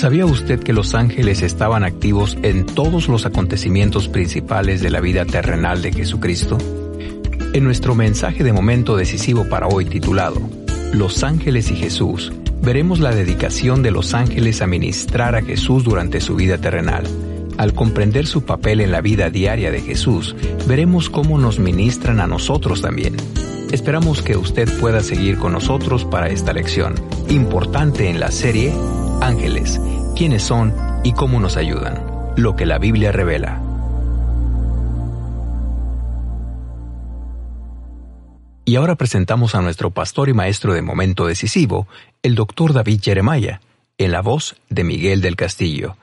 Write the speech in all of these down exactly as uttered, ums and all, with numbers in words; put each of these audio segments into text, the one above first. ¿Sabía usted que los ángeles estaban activos en todos los acontecimientos principales de la vida terrenal de Jesucristo? En nuestro mensaje de Momento Decisivo para hoy, titulado Los ángeles y Jesús, veremos la dedicación de los ángeles a ministrar a Jesús durante su vida terrenal. Al comprender su papel en la vida diaria de Jesús, veremos cómo nos ministran a nosotros también. Esperamos que usted pueda seguir con nosotros para esta lección importante en la serie Ángeles, ¿quiénes son y cómo nos ayudan? Lo que la Biblia revela. Y ahora presentamos a nuestro pastor y maestro de Momento Decisivo, el doctor David Jeremiah, en la voz de Miguel del Castillo,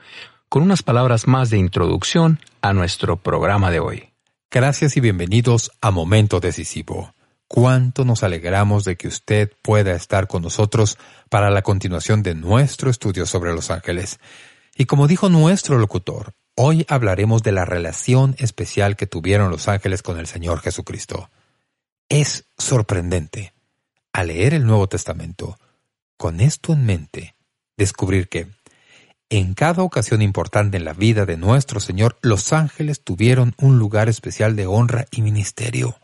con unas palabras más de introducción a nuestro programa de hoy. Gracias y bienvenidos a Momento Decisivo. Cuánto nos alegramos de que usted pueda estar con nosotros para la continuación de nuestro estudio sobre los ángeles. Y como dijo nuestro locutor, hoy hablaremos de la relación especial que tuvieron los ángeles con el Señor Jesucristo. Es sorprendente, al leer el Nuevo Testamento, con esto en mente, descubrir que, en cada ocasión importante en la vida de nuestro Señor, los ángeles tuvieron un lugar especial de honra y ministerio.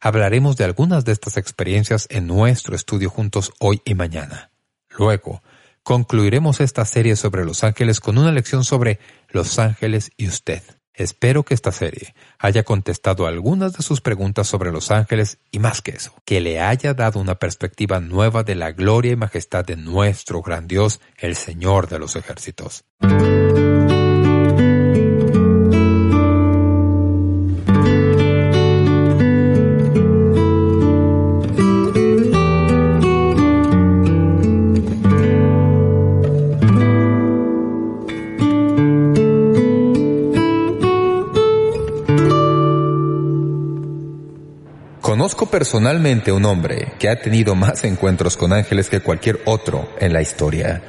Hablaremos de algunas de estas experiencias en nuestro estudio juntos hoy y mañana. Luego, concluiremos esta serie sobre los ángeles con una lección sobre los ángeles y usted. Espero que esta serie haya contestado algunas de sus preguntas sobre los ángeles y, más que eso, que le haya dado una perspectiva nueva de la gloria y majestad de nuestro gran Dios, el Señor de los ejércitos. Conozco personalmente un hombre que ha tenido más encuentros con ángeles que cualquier otro en la historia.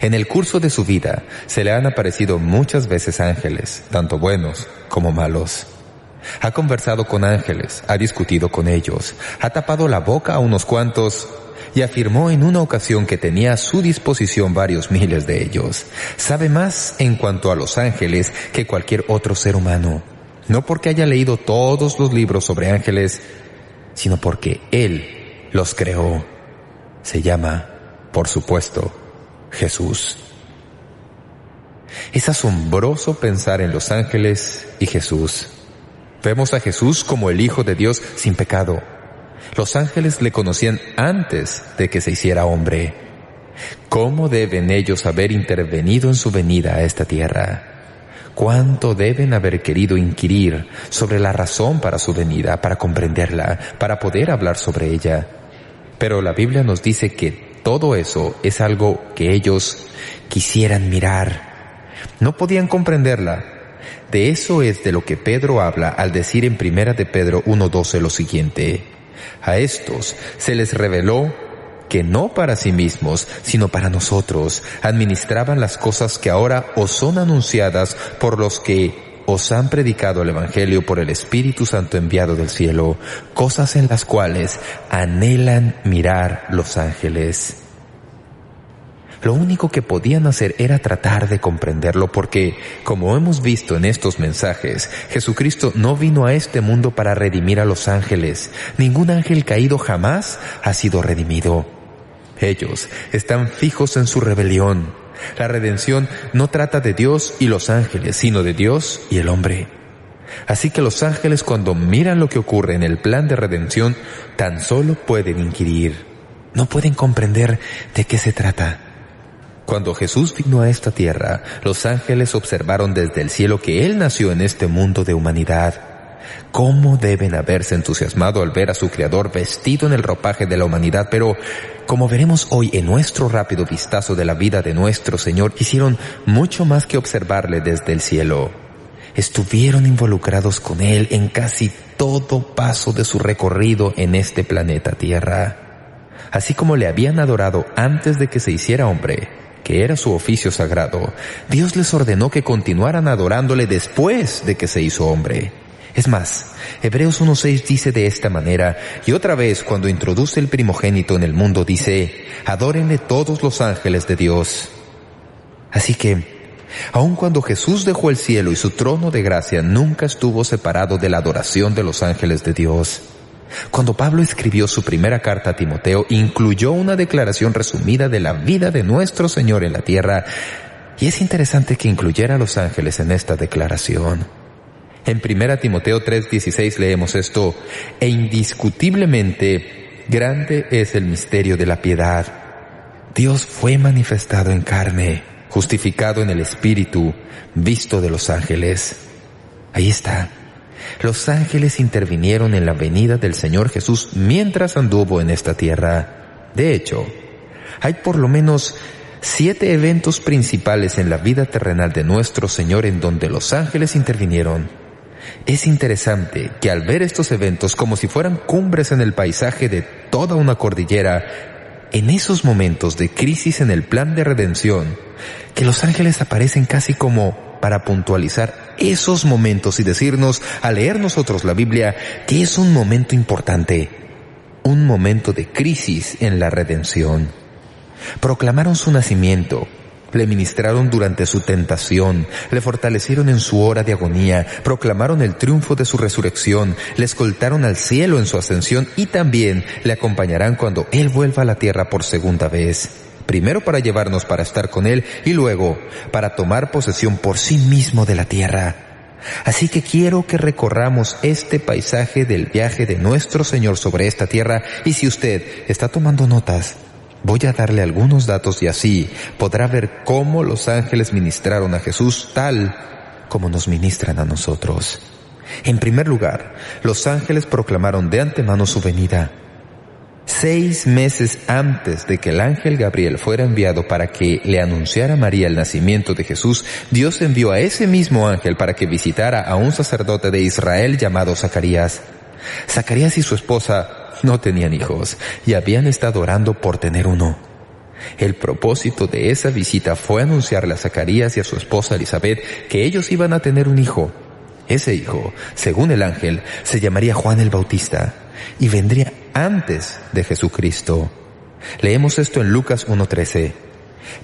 En el curso de su vida se le han aparecido muchas veces ángeles, tanto buenos como malos. Ha conversado con ángeles, ha discutido con ellos, ha tapado la boca a unos cuantos y afirmó en una ocasión que tenía a su disposición varios miles de ellos. Sabe más en cuanto a los ángeles que cualquier otro ser humano, no porque haya leído todos los libros sobre ángeles, sino porque Él los creó. Se llama, por supuesto, Jesús. Es asombroso pensar en los ángeles y Jesús. Vemos a Jesús como el Hijo de Dios sin pecado. Los ángeles le conocían antes de que se hiciera hombre. ¿Cómo deben ellos haber intervenido en su venida a esta tierra? ¿Cuánto deben haber querido inquirir sobre la razón para su venida, para comprenderla, para poder hablar sobre ella? Pero la Biblia nos dice que todo eso es algo que ellos quisieran mirar. No podían comprenderla. De eso es de lo que Pedro habla al decir en Primera de Pedro uno doce lo siguiente: a estos se les reveló que no para sí mismos, sino para nosotros, administraban las cosas que ahora os son anunciadas por los que os han predicado el Evangelio por el Espíritu Santo enviado del cielo, cosas en las cuales anhelan mirar los ángeles. Lo único que podían hacer era tratar de comprenderlo porque, como hemos visto en estos mensajes, Jesucristo no vino a este mundo para redimir a los ángeles. Ningún ángel caído jamás ha sido redimido. Ellos están fijos en su rebelión. La redención no trata de Dios y los ángeles, sino de Dios y el hombre. Así que los ángeles, cuando miran lo que ocurre en el plan de redención, tan solo pueden inquirir. No pueden comprender de qué se trata. Cuando Jesús vino a esta tierra, los ángeles observaron desde el cielo que Él nació en este mundo de humanidad. ¿Cómo deben haberse entusiasmado al ver a su Creador vestido en el ropaje de la humanidad? Pero, como veremos hoy en nuestro rápido vistazo de la vida de nuestro Señor, hicieron mucho más que observarle desde el cielo. Estuvieron involucrados con Él en casi todo paso de su recorrido en este planeta Tierra. Así como le habían adorado antes de que se hiciera hombre, que era su oficio sagrado, Dios les ordenó que continuaran adorándole después de que se hizo hombre. Es más, Hebreos uno seis dice de esta manera, y otra vez cuando introduce el primogénito en el mundo dice, adórenle todos los ángeles de Dios. Así que, aun cuando Jesús dejó el cielo y su trono de gracia, nunca estuvo separado de la adoración de los ángeles de Dios. Cuando Pablo escribió su primera carta a Timoteo, incluyó una declaración resumida de la vida de nuestro Señor en la tierra, y es interesante que incluyera a los ángeles en esta declaración. En primera Timoteo tres dieciséis leemos esto: «E indiscutiblemente grande es el misterio de la piedad. Dios fue manifestado en carne, justificado en el Espíritu, visto de los ángeles». Ahí está. Los ángeles intervinieron en la venida del Señor Jesús mientras anduvo en esta tierra. De hecho, hay por lo menos siete eventos principales en la vida terrenal de nuestro Señor en donde los ángeles intervinieron. Es interesante que al ver estos eventos como si fueran cumbres en el paisaje de toda una cordillera, en esos momentos de crisis en el plan de redención, que los ángeles aparecen casi como para puntualizar esos momentos y decirnos, al leer nosotros la Biblia, que es un momento importante, un momento de crisis en la redención. Proclamaron su nacimiento, le ministraron durante su tentación, le fortalecieron en su hora de agonía, proclamaron el triunfo de su resurrección, le escoltaron al cielo en su ascensión y también le acompañarán cuando Él vuelva a la tierra por segunda vez. Primero para llevarnos para estar con Él y luego para tomar posesión por sí mismo de la tierra. Así que quiero que recorramos este paisaje del viaje de nuestro Señor sobre esta tierra, y si usted está tomando notas, voy a darle algunos datos y así podrá ver cómo los ángeles ministraron a Jesús tal como nos ministran a nosotros. En primer lugar, los ángeles proclamaron de antemano su venida. Seis meses antes de que el ángel Gabriel fuera enviado para que le anunciara a María el nacimiento de Jesús, Dios envió a ese mismo ángel para que visitara a un sacerdote de Israel llamado Zacarías. Zacarías y su esposa no tenían hijos y habían estado orando por tener uno. El propósito de esa visita fue anunciarle a Zacarías y a su esposa Elizabeth que ellos iban a tener un hijo. Ese hijo, según el ángel, se llamaría Juan el Bautista y vendría antes de Jesucristo. Leemos esto en Lucas uno trece.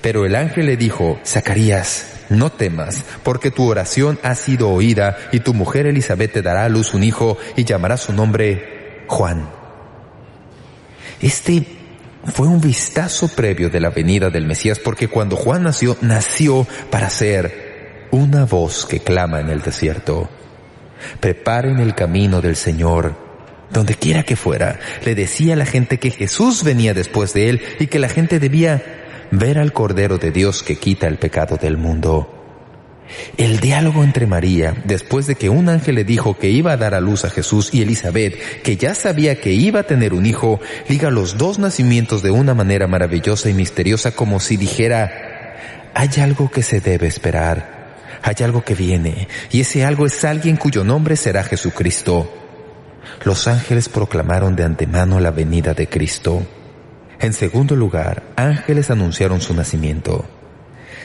Pero el ángel le dijo: Zacarías, no temas, porque tu oración ha sido oída, y tu mujer Elizabeth te dará a luz un hijo, y llamará su nombre Juan. Este fue un vistazo previo de la venida del Mesías, porque cuando Juan nació, nació para ser una voz que clama en el desierto. Preparen el camino del Señor. Donde quiera que fuera, le decía a la gente que Jesús venía después de él y que la gente debía ver al Cordero de Dios que quita el pecado del mundo. El diálogo entre María, después de que un ángel le dijo que iba a dar a luz a Jesús, y Elizabeth, que ya sabía que iba a tener un hijo, liga los dos nacimientos de una manera maravillosa y misteriosa, como si dijera: hay algo que se debe esperar. Hay algo que viene, y ese algo es alguien cuyo nombre será Jesucristo. Los ángeles proclamaron de antemano la venida de Cristo. En segundo lugar, ángeles anunciaron su nacimiento.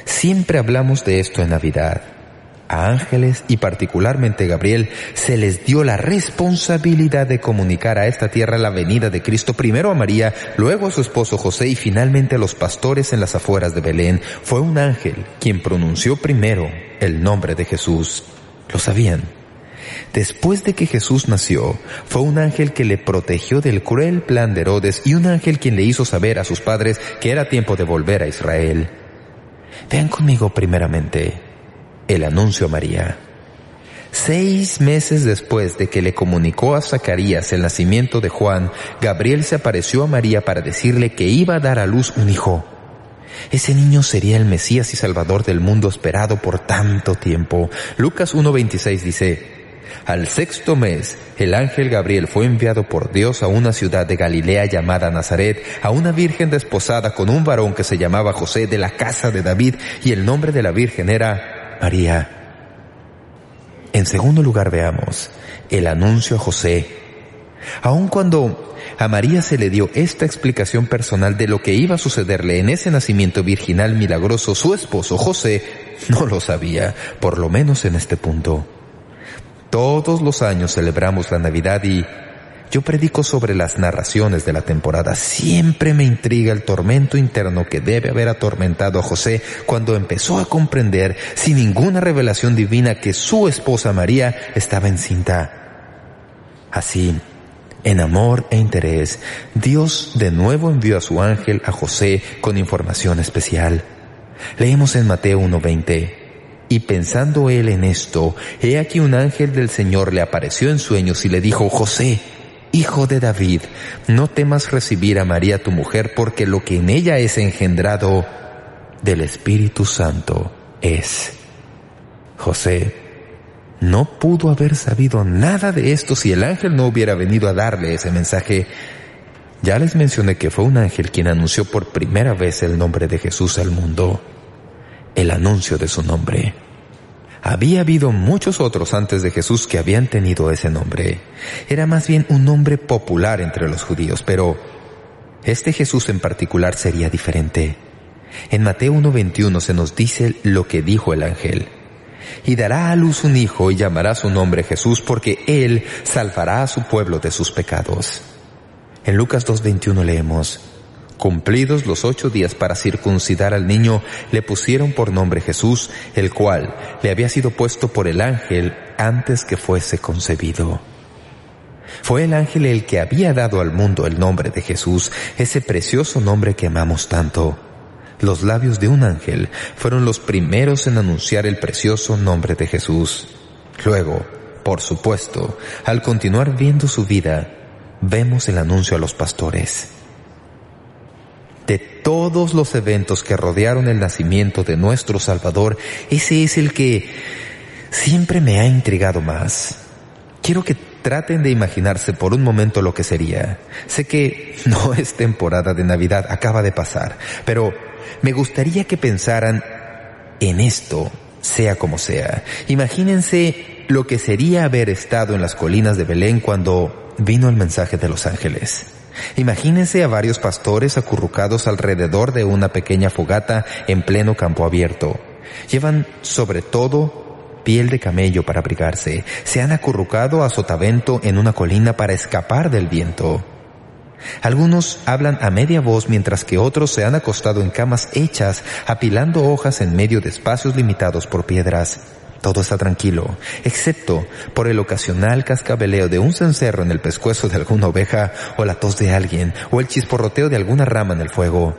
Siempre hablamos de esto en Navidad. A ángeles, y particularmente Gabriel, se les dio la responsabilidad de comunicar a esta tierra la venida de Cristo, primero a María, luego a su esposo José y finalmente a los pastores en las afueras de Belén. Fue un ángel quien pronunció primero el nombre de Jesús. Lo sabían. Después de que Jesús nació, fue un ángel que le protegió del cruel plan de Herodes y un ángel quien le hizo saber a sus padres que era tiempo de volver a Israel. Vean conmigo primeramente el anuncio a María. Seis meses después de que le comunicó a Zacarías el nacimiento de Juan, Gabriel se apareció a María para decirle que iba a dar a luz un hijo. Ese niño sería el Mesías y Salvador del mundo esperado por tanto tiempo. Lucas uno veintiséis dice: Al sexto mes, el ángel Gabriel fue enviado por Dios a una ciudad de Galilea llamada Nazaret, a una virgen desposada con un varón que se llamaba José, de la casa de David, y el nombre de la virgen era María. En segundo lugar, veamos el anuncio a José. Aun cuando a María se le dio esta explicación personal de lo que iba a sucederle en ese nacimiento virginal milagroso, su esposo José no lo sabía, por lo menos en este punto. Todos los años celebramos la Navidad y Yo predico sobre las narraciones de la temporada. Siempre me intriga el tormento interno que debe haber atormentado a José cuando empezó a comprender, sin ninguna revelación divina, que su esposa María estaba encinta. Así, en amor e interés, Dios de nuevo envió a su ángel a José con información especial. Leemos en Mateo uno veinte. Y pensando él en esto, he aquí un ángel del Señor le apareció en sueños y le dijo, José, hijo de David, no temas recibir a María tu mujer, porque lo que en ella es engendrado del Espíritu Santo es. José no pudo haber sabido nada de esto si el ángel no hubiera venido a darle ese mensaje. Ya les mencioné que fue un ángel quien anunció por primera vez el nombre de Jesús al mundo. El anuncio de su nombre. Había habido muchos otros antes de Jesús que habían tenido ese nombre. Era más bien un nombre popular entre los judíos, pero este Jesús en particular sería diferente. En Mateo uno veintiuno se nos dice lo que dijo el ángel. Y dará a luz un hijo y llamará su nombre Jesús, porque él salvará a su pueblo de sus pecados. En Lucas dos veintiuno leemos, cumplidos los ocho días para circuncidar al niño, le pusieron por nombre Jesús, el cual le había sido puesto por el ángel antes que fuese concebido. Fue el ángel el que había dado al mundo el nombre de Jesús, ese precioso nombre que amamos tanto. Los labios de un ángel fueron los primeros en anunciar el precioso nombre de Jesús. Luego, por supuesto, al continuar viendo su vida, vemos el anuncio a los pastores. De todos los eventos que rodearon el nacimiento de nuestro Salvador, ese es el que siempre me ha intrigado más. Quiero que traten de imaginarse por un momento lo que sería. Sé que no es temporada de Navidad, acaba de pasar, pero me gustaría que pensaran en esto, sea como sea. Imagínense lo que sería haber estado en las colinas de Belén cuando vino el mensaje de los ángeles. Imagínense a varios pastores acurrucados alrededor de una pequeña fogata en pleno campo abierto. Llevan, sobre todo, piel de camello para abrigarse. Se han acurrucado a sotavento en una colina para escapar del viento. Algunos hablan a media voz, mientras que otros se han acostado en camas hechas, apilando hojas en medio de espacios limitados por piedras. Todo está tranquilo, excepto por el ocasional cascabeleo de un cencerro en el pescuezo de alguna oveja, o la tos de alguien, o el chisporroteo de alguna rama en el fuego.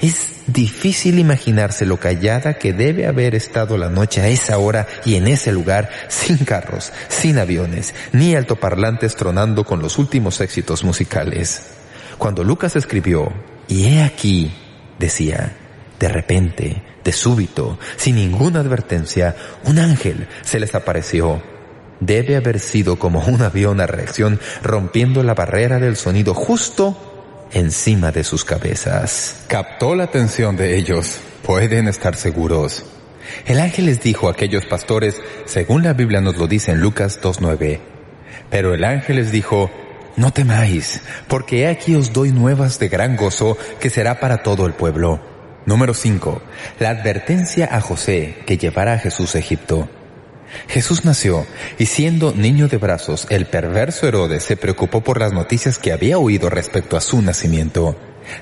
Es difícil imaginarse lo callada que debe haber estado la noche a esa hora y en ese lugar, sin carros, sin aviones, ni altoparlantes tronando con los últimos éxitos musicales. Cuando Lucas escribió, y he aquí, decía, de repente, de súbito, sin ninguna advertencia, un ángel se les apareció. Debe haber sido como un avión a reacción, rompiendo la barrera del sonido justo encima de sus cabezas. Captó la atención de ellos. Pueden estar seguros. El ángel les dijo a aquellos pastores, según la Biblia nos lo dice en Lucas dos nueve. Pero el ángel les dijo, no temáis, porque he aquí os doy nuevas de gran gozo, que será para todo el pueblo. Número cinco. La advertencia a José que llevará a Jesús a Egipto. Jesús nació, y siendo niño de brazos, el perverso Herodes se preocupó por las noticias que había oído respecto a su nacimiento.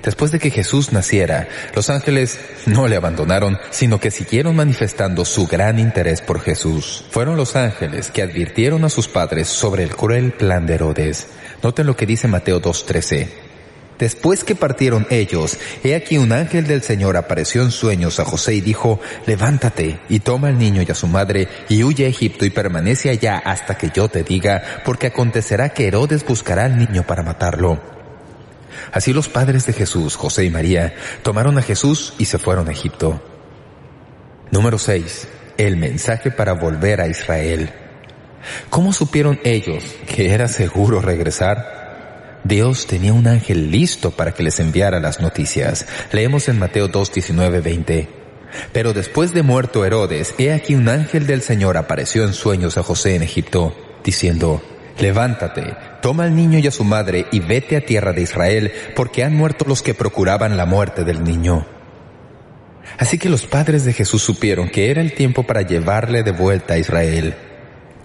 Después de que Jesús naciera, los ángeles no le abandonaron, sino que siguieron manifestando su gran interés por Jesús. Fueron los ángeles que advirtieron a sus padres sobre el cruel plan de Herodes. Noten lo que dice Mateo dos trece. Después que partieron ellos, he aquí un ángel del Señor apareció en sueños a José y dijo, levántate y toma al niño y a su madre y huye a Egipto y permanece allá hasta que yo te diga, porque acontecerá que Herodes buscará al niño para matarlo. Así los padres de Jesús, José y María, tomaron a Jesús y se fueron a Egipto. Número seis. El mensaje para volver a Israel. ¿Cómo supieron ellos que era seguro regresar? Dios tenía un ángel listo para que les enviara las noticias. Leemos en Mateo dos diecinueve veinte. Pero después de muerto Herodes, he aquí un ángel del Señor apareció en sueños a José en Egipto, diciendo, levántate, toma al niño y a su madre y vete a tierra de Israel, porque han muerto los que procuraban la muerte del niño. Así que los padres de Jesús supieron que era el tiempo para llevarle de vuelta a Israel.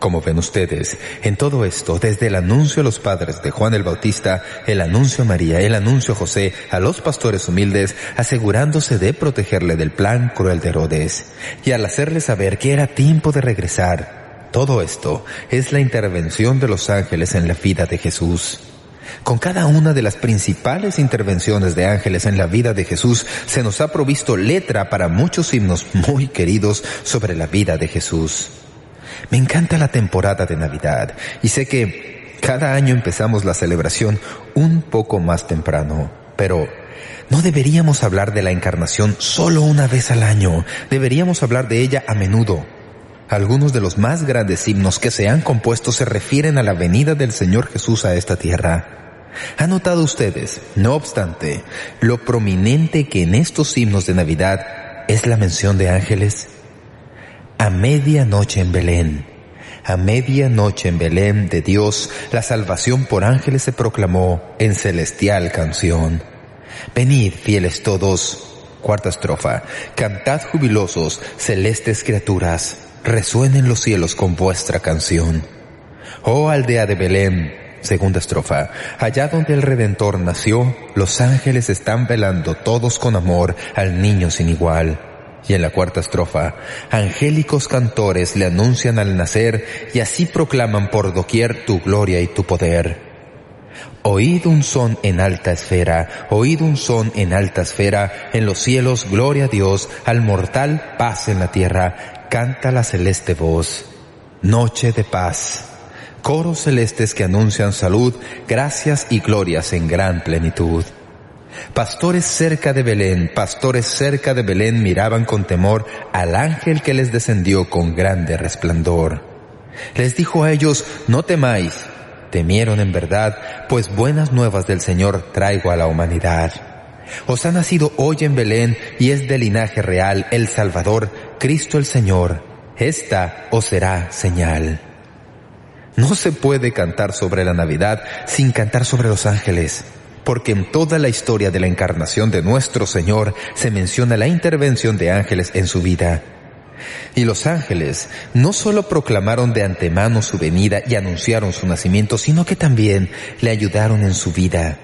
Como ven ustedes, en todo esto, desde el anuncio a los padres de Juan el Bautista, el anuncio a María, el anuncio a José, a los pastores humildes, asegurándose de protegerle del plan cruel de Herodes, y al hacerle saber que era tiempo de regresar, todo esto es la intervención de los ángeles en la vida de Jesús. Con cada una de las principales intervenciones de ángeles en la vida de Jesús, se nos ha provisto letra para muchos himnos muy queridos sobre la vida de Jesús. Me encanta la temporada de Navidad, y sé que cada año empezamos la celebración un poco más temprano, pero no deberíamos hablar de la encarnación solo una vez al año, deberíamos hablar de ella a menudo. Algunos de los más grandes himnos que se han compuesto se refieren a la venida del Señor Jesús a esta tierra. ¿Han notado ustedes, no obstante, lo prominente que en estos himnos de Navidad es la mención de ángeles? A medianoche en Belén, a medianoche en Belén de Dios, la salvación por ángeles se proclamó en celestial canción. Venid, fieles todos, cuarta estrofa, cantad jubilosos, celestes criaturas. Resuenen los cielos con vuestra canción. Oh aldea de Belén, segunda estrofa, allá donde el Redentor nació, los ángeles están velando todos con amor al niño sin igual. Y en la cuarta estrofa, angélicos cantores le anuncian al nacer y así proclaman por doquier tu gloria y tu poder. Oíd un son en alta esfera, oíd un son en alta esfera, en los cielos gloria a Dios, al mortal paz en la tierra, canta la celeste voz. Noche de paz, coros celestes que anuncian salud, gracias y glorias en gran plenitud. Pastores cerca de Belén, pastores cerca de Belén miraban con temor al ángel que les descendió con grande resplandor. Les dijo a ellos, no temáis. Temieron en verdad, pues buenas nuevas del Señor traigo a la humanidad. Os ha nacido hoy en Belén, y es de linaje real, el Salvador, Cristo el Señor. Esta os será señal. No se puede cantar sobre la Navidad sin cantar sobre los ángeles, porque en toda la historia de la encarnación de nuestro Señor se menciona la intervención de ángeles en su vida. Y los ángeles no solo proclamaron de antemano su venida y anunciaron su nacimiento, sino que también le ayudaron en su vida,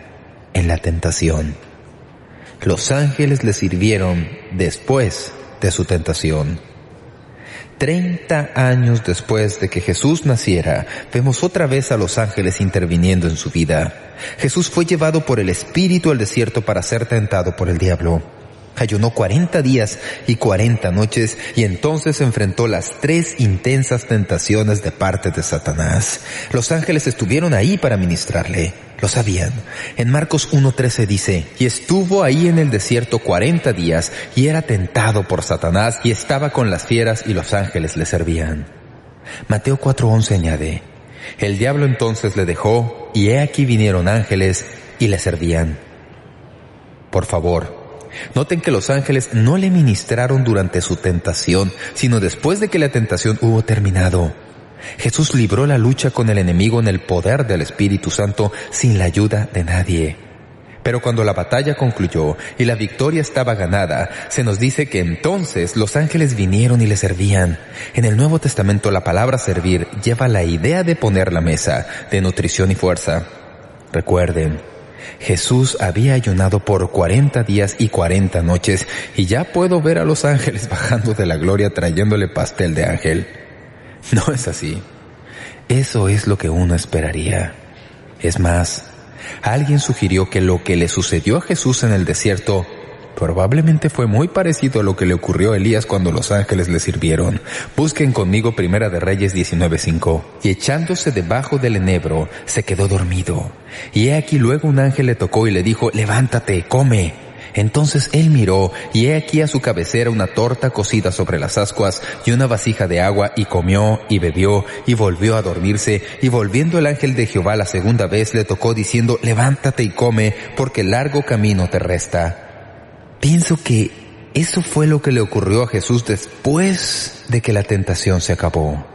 en la tentación. Los ángeles le sirvieron después de su tentación. Treinta años después de que Jesús naciera, vemos otra vez a los ángeles interviniendo en su vida. Jesús fue llevado por el Espíritu al desierto para ser tentado por el diablo. Ayunó cuarenta días y cuarenta noches y entonces enfrentó las tres intensas tentaciones de parte de Satanás. Los ángeles estuvieron ahí para ministrarle. Lo sabían. En Marcos uno trece dice, y estuvo ahí en el desierto cuarenta días y era tentado por Satanás y estaba con las fieras y los ángeles le servían. Mateo cuatro once añade, el diablo entonces le dejó y he aquí vinieron ángeles y le servían. Por favor, noten que los ángeles no le ministraron durante su tentación, sino después de que la tentación hubo terminado. Jesús libró la lucha con el enemigo en el poder del Espíritu Santo sin la ayuda de nadie. Pero cuando la batalla concluyó y la victoria estaba ganada, se nos dice que entonces los ángeles vinieron y le servían. En el Nuevo Testamento la palabra servir lleva la idea de poner la mesa, de nutrición y fuerza. Recuerden, Jesús había ayunado por cuarenta días y cuarenta noches, y ya puedo ver a los ángeles bajando de la gloria trayéndole pastel de ángel. No es así. Eso es lo que uno esperaría. Es más, alguien sugirió que lo que le sucedió a Jesús en el desierto probablemente fue muy parecido a lo que le ocurrió a Elías cuando los ángeles le sirvieron. Busquen conmigo Primera de Reyes diecinueve cinco. Y echándose debajo del enebro, se quedó dormido. Y he aquí luego un ángel le tocó y le dijo, levántate, come. Entonces él miró, y he aquí a su cabecera una torta cocida sobre las ascuas y una vasija de agua, y comió, y bebió, y volvió a dormirse. Y volviendo el ángel de Jehová la segunda vez, le tocó diciendo, levántate y come, porque largo camino te resta. Pienso que eso fue lo que le ocurrió a Jesús después de que la tentación se acabó.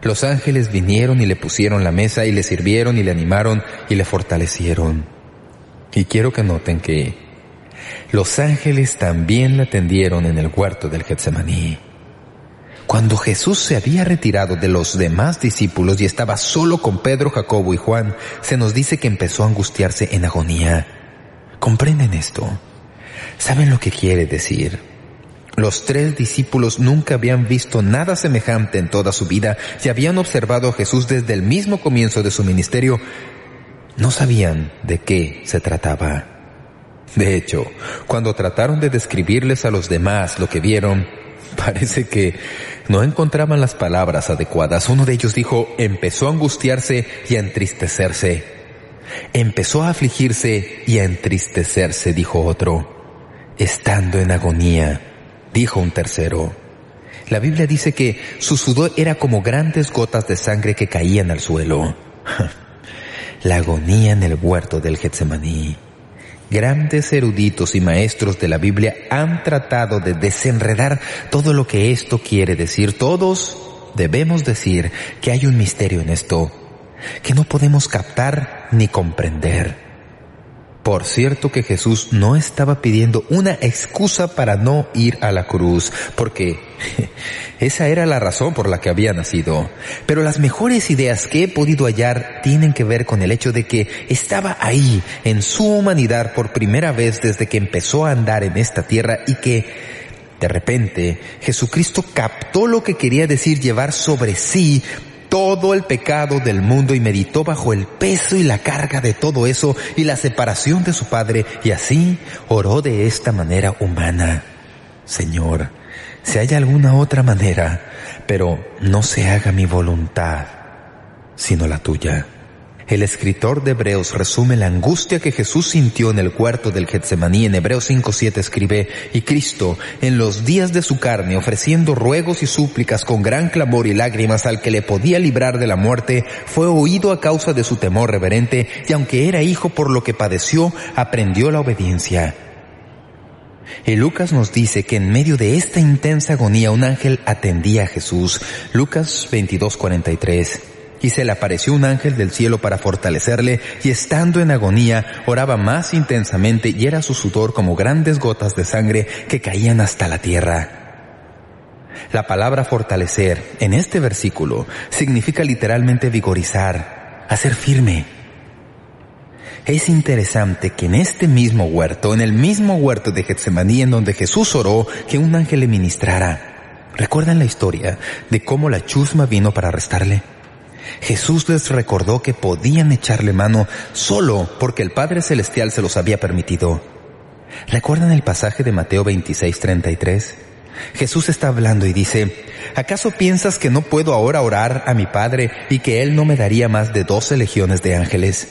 Los ángeles vinieron y le pusieron la mesa y le sirvieron y le animaron y le fortalecieron. Y quiero que noten que los ángeles también le atendieron en el huerto del Getsemaní. Cuando Jesús se había retirado de los demás discípulos y estaba solo con Pedro, Jacobo y Juan, se nos dice que empezó a angustiarse en agonía. ¿Comprenden esto? ¿Saben lo que quiere decir? Los tres discípulos nunca habían visto nada semejante en toda su vida y habían observado a Jesús desde el mismo comienzo de su ministerio. No sabían de qué se trataba. De hecho, cuando trataron de describirles a los demás lo que vieron, parece que no encontraban las palabras adecuadas. Uno de ellos dijo, empezó a angustiarse y a entristecerse. Empezó a afligirse y a entristecerse, dijo otro. Estando en agonía, dijo un tercero. La Biblia dice que su sudor era como grandes gotas de sangre que caían al suelo. La agonía en el huerto del Getsemaní. Grandes eruditos y maestros de la Biblia han tratado de desenredar todo lo que esto quiere decir. Todos debemos decir que hay un misterio en esto, que no podemos captar ni comprender. Por cierto que Jesús no estaba pidiendo una excusa para no ir a la cruz, porque esa era la razón por la que había nacido. Pero las mejores ideas que he podido hallar tienen que ver con el hecho de que estaba ahí, en su humanidad, por primera vez desde que empezó a andar en esta tierra y que, de repente, Jesucristo captó lo que quería decir llevar sobre sí todo el pecado del mundo y meditó bajo el peso y la carga de todo eso y la separación de su Padre, y así oró de esta manera humana. Señor, si hay alguna otra manera, pero no se haga mi voluntad, sino la tuya. El escritor de Hebreos resume la angustia que Jesús sintió en el huerto del Getsemaní. En Hebreos cinco siete escribe, y Cristo, en los días de su carne, ofreciendo ruegos y súplicas con gran clamor y lágrimas al que le podía librar de la muerte, fue oído a causa de su temor reverente, y aunque era hijo por lo que padeció, aprendió la obediencia. Y Lucas nos dice que en medio de esta intensa agonía un ángel atendía a Jesús. Lucas veintidós cuarenta y tres. Y se le apareció un ángel del cielo para fortalecerle, y estando en agonía, oraba más intensamente, y era su sudor como grandes gotas de sangre que caían hasta la tierra. La palabra fortalecer, en este versículo, significa literalmente vigorizar, hacer firme. Es interesante que en este mismo huerto, en el mismo huerto de Getsemaní, en donde Jesús oró, que un ángel le ministrara. ¿Recuerdan la historia de cómo la chusma vino para arrestarle? Jesús les recordó que podían echarle mano solo porque el Padre Celestial se los había permitido. ¿Recuerdan el pasaje de Mateo veintiséis treinta y tres? Jesús está hablando y dice, ¿acaso piensas que no puedo ahora orar a mi Padre y que Él no me daría más de doce legiones de ángeles?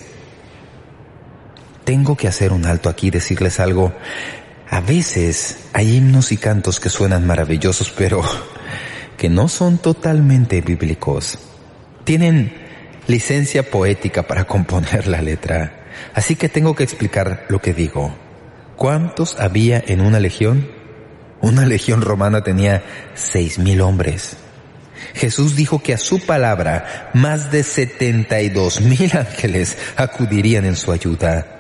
Tengo que hacer un alto aquí y decirles algo. A veces hay himnos y cantos que suenan maravillosos, pero que no son totalmente bíblicos. Tienen licencia poética para componer la letra, así que tengo que explicar lo que digo. ¿Cuántos había en una legión? Una legión romana tenía seis mil hombres. Jesús dijo que a su palabra más de setenta y dos mil ángeles acudirían en su ayuda.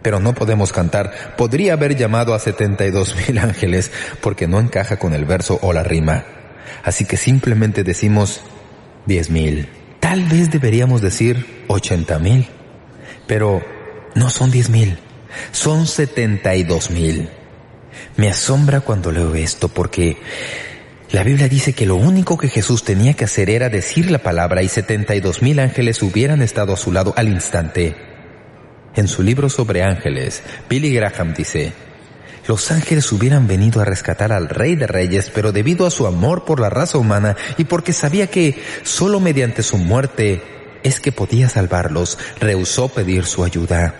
Pero no podemos cantar, podría haber llamado a setenta y dos mil ángeles, porque no encaja con el verso o la rima. Así que simplemente decimos diez mil. Tal vez deberíamos decir ochenta mil. Pero no son diez mil. Son setenta y dos mil. Me asombra cuando leo esto porque la Biblia dice que lo único que Jesús tenía que hacer era decir la palabra y setenta y dos mil ángeles hubieran estado a su lado al instante. En su libro sobre ángeles, Billy Graham dice, los ángeles hubieran venido a rescatar al Rey de Reyes, pero debido a su amor por la raza humana y porque sabía que solo mediante su muerte es que podía salvarlos, rehusó pedir su ayuda.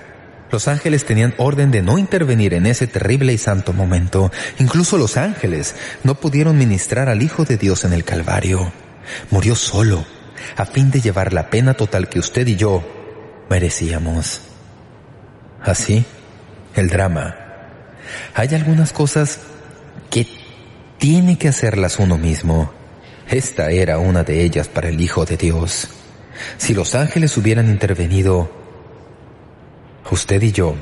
Los ángeles tenían orden de no intervenir en ese terrible y santo momento. Incluso los ángeles no pudieron ministrar al Hijo de Dios en el Calvario. Murió solo, a fin de llevar la pena total que usted y yo merecíamos. Así, el drama. Hay algunas cosas que tiene que hacerlas uno mismo. Esta era una de ellas para el Hijo de Dios. Si los ángeles hubieran intervenido, usted y yo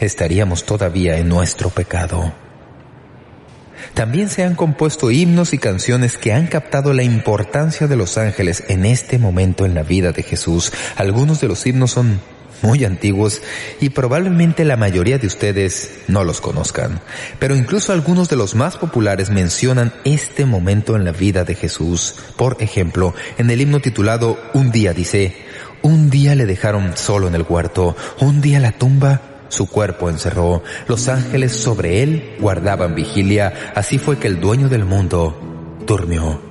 estaríamos todavía en nuestro pecado. También se han compuesto himnos y canciones que han captado la importancia de los ángeles en este momento en la vida de Jesús. Algunos de los himnos son muy antiguos y probablemente la mayoría de ustedes no los conozcan. Pero incluso algunos de los más populares mencionan este momento en la vida de Jesús. Por ejemplo, en el himno titulado Un día dice, un día le dejaron solo en el huerto, un día la tumba su cuerpo encerró, los ángeles sobre él guardaban vigilia, así fue que el dueño del mundo durmió.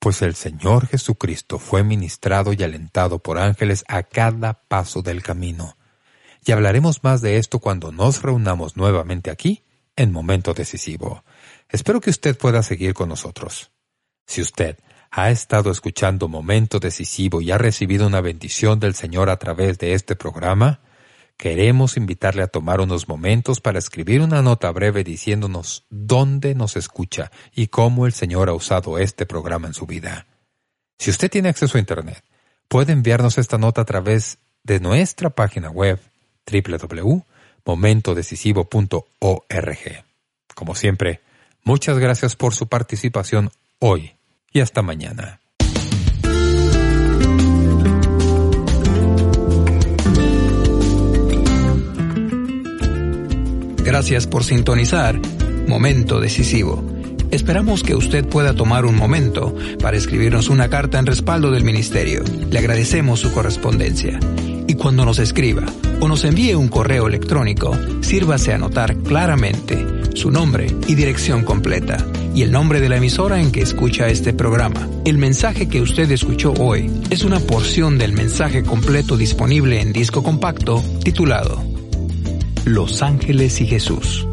Pues el Señor Jesucristo fue ministrado y alentado por ángeles a cada paso del camino. Y hablaremos más de esto cuando nos reunamos nuevamente aquí, en Momento Decisivo. Espero que usted pueda seguir con nosotros. Si usted ha estado escuchando Momento Decisivo y ha recibido una bendición del Señor a través de este programa, queremos invitarle a tomar unos momentos para escribir una nota breve diciéndonos dónde nos escucha y cómo el Señor ha usado este programa en su vida. Si usted tiene acceso a Internet, puede enviarnos esta nota a través de nuestra página web doble u doble u doble u punto momento decisivo punto org. Como siempre, muchas gracias por su participación hoy y hasta mañana. Gracias por sintonizar Momento Decisivo. Esperamos que usted pueda tomar un momento para escribirnos una carta en respaldo del ministerio. Le agradecemos su correspondencia. Y cuando nos escriba o nos envíe un correo electrónico, sírvase anotar claramente su nombre y dirección completa y el nombre de la emisora en que escucha este programa. El mensaje que usted escuchó hoy es una porción del mensaje completo disponible en disco compacto titulado Los Ángeles y Jesús.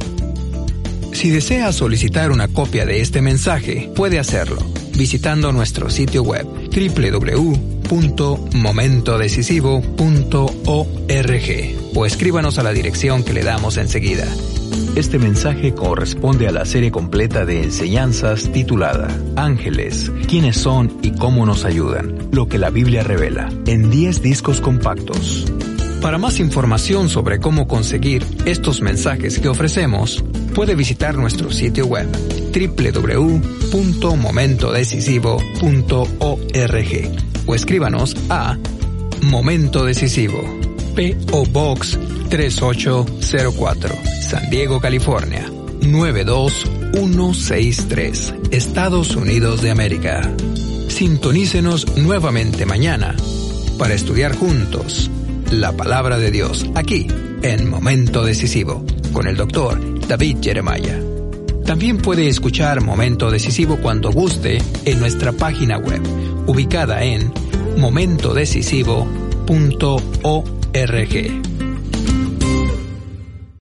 Si desea solicitar una copia de este mensaje, puede hacerlo visitando nuestro sitio web doble u doble u doble u punto momento decisivo punto org o escríbanos a la dirección que le damos enseguida. Este mensaje corresponde a la serie completa de enseñanzas titulada Ángeles, ¿quiénes son y cómo nos ayudan? Lo que la Biblia revela, en diez discos compactos. Para más información sobre cómo conseguir estos mensajes que ofrecemos, puede visitar nuestro sitio web doble u doble u doble u punto momento decisivo punto org o escríbanos a Momento Decisivo, P O Box tres ocho cero cuatro, San Diego, California, nueve dos uno seis tres, Estados Unidos de América. Sintonícenos nuevamente mañana para estudiar juntos la Palabra de Dios, aquí, en Momento Decisivo, con el doctor David Jeremiah. También puede escuchar Momento Decisivo cuando guste en nuestra página web, ubicada en momento decisivo punto org.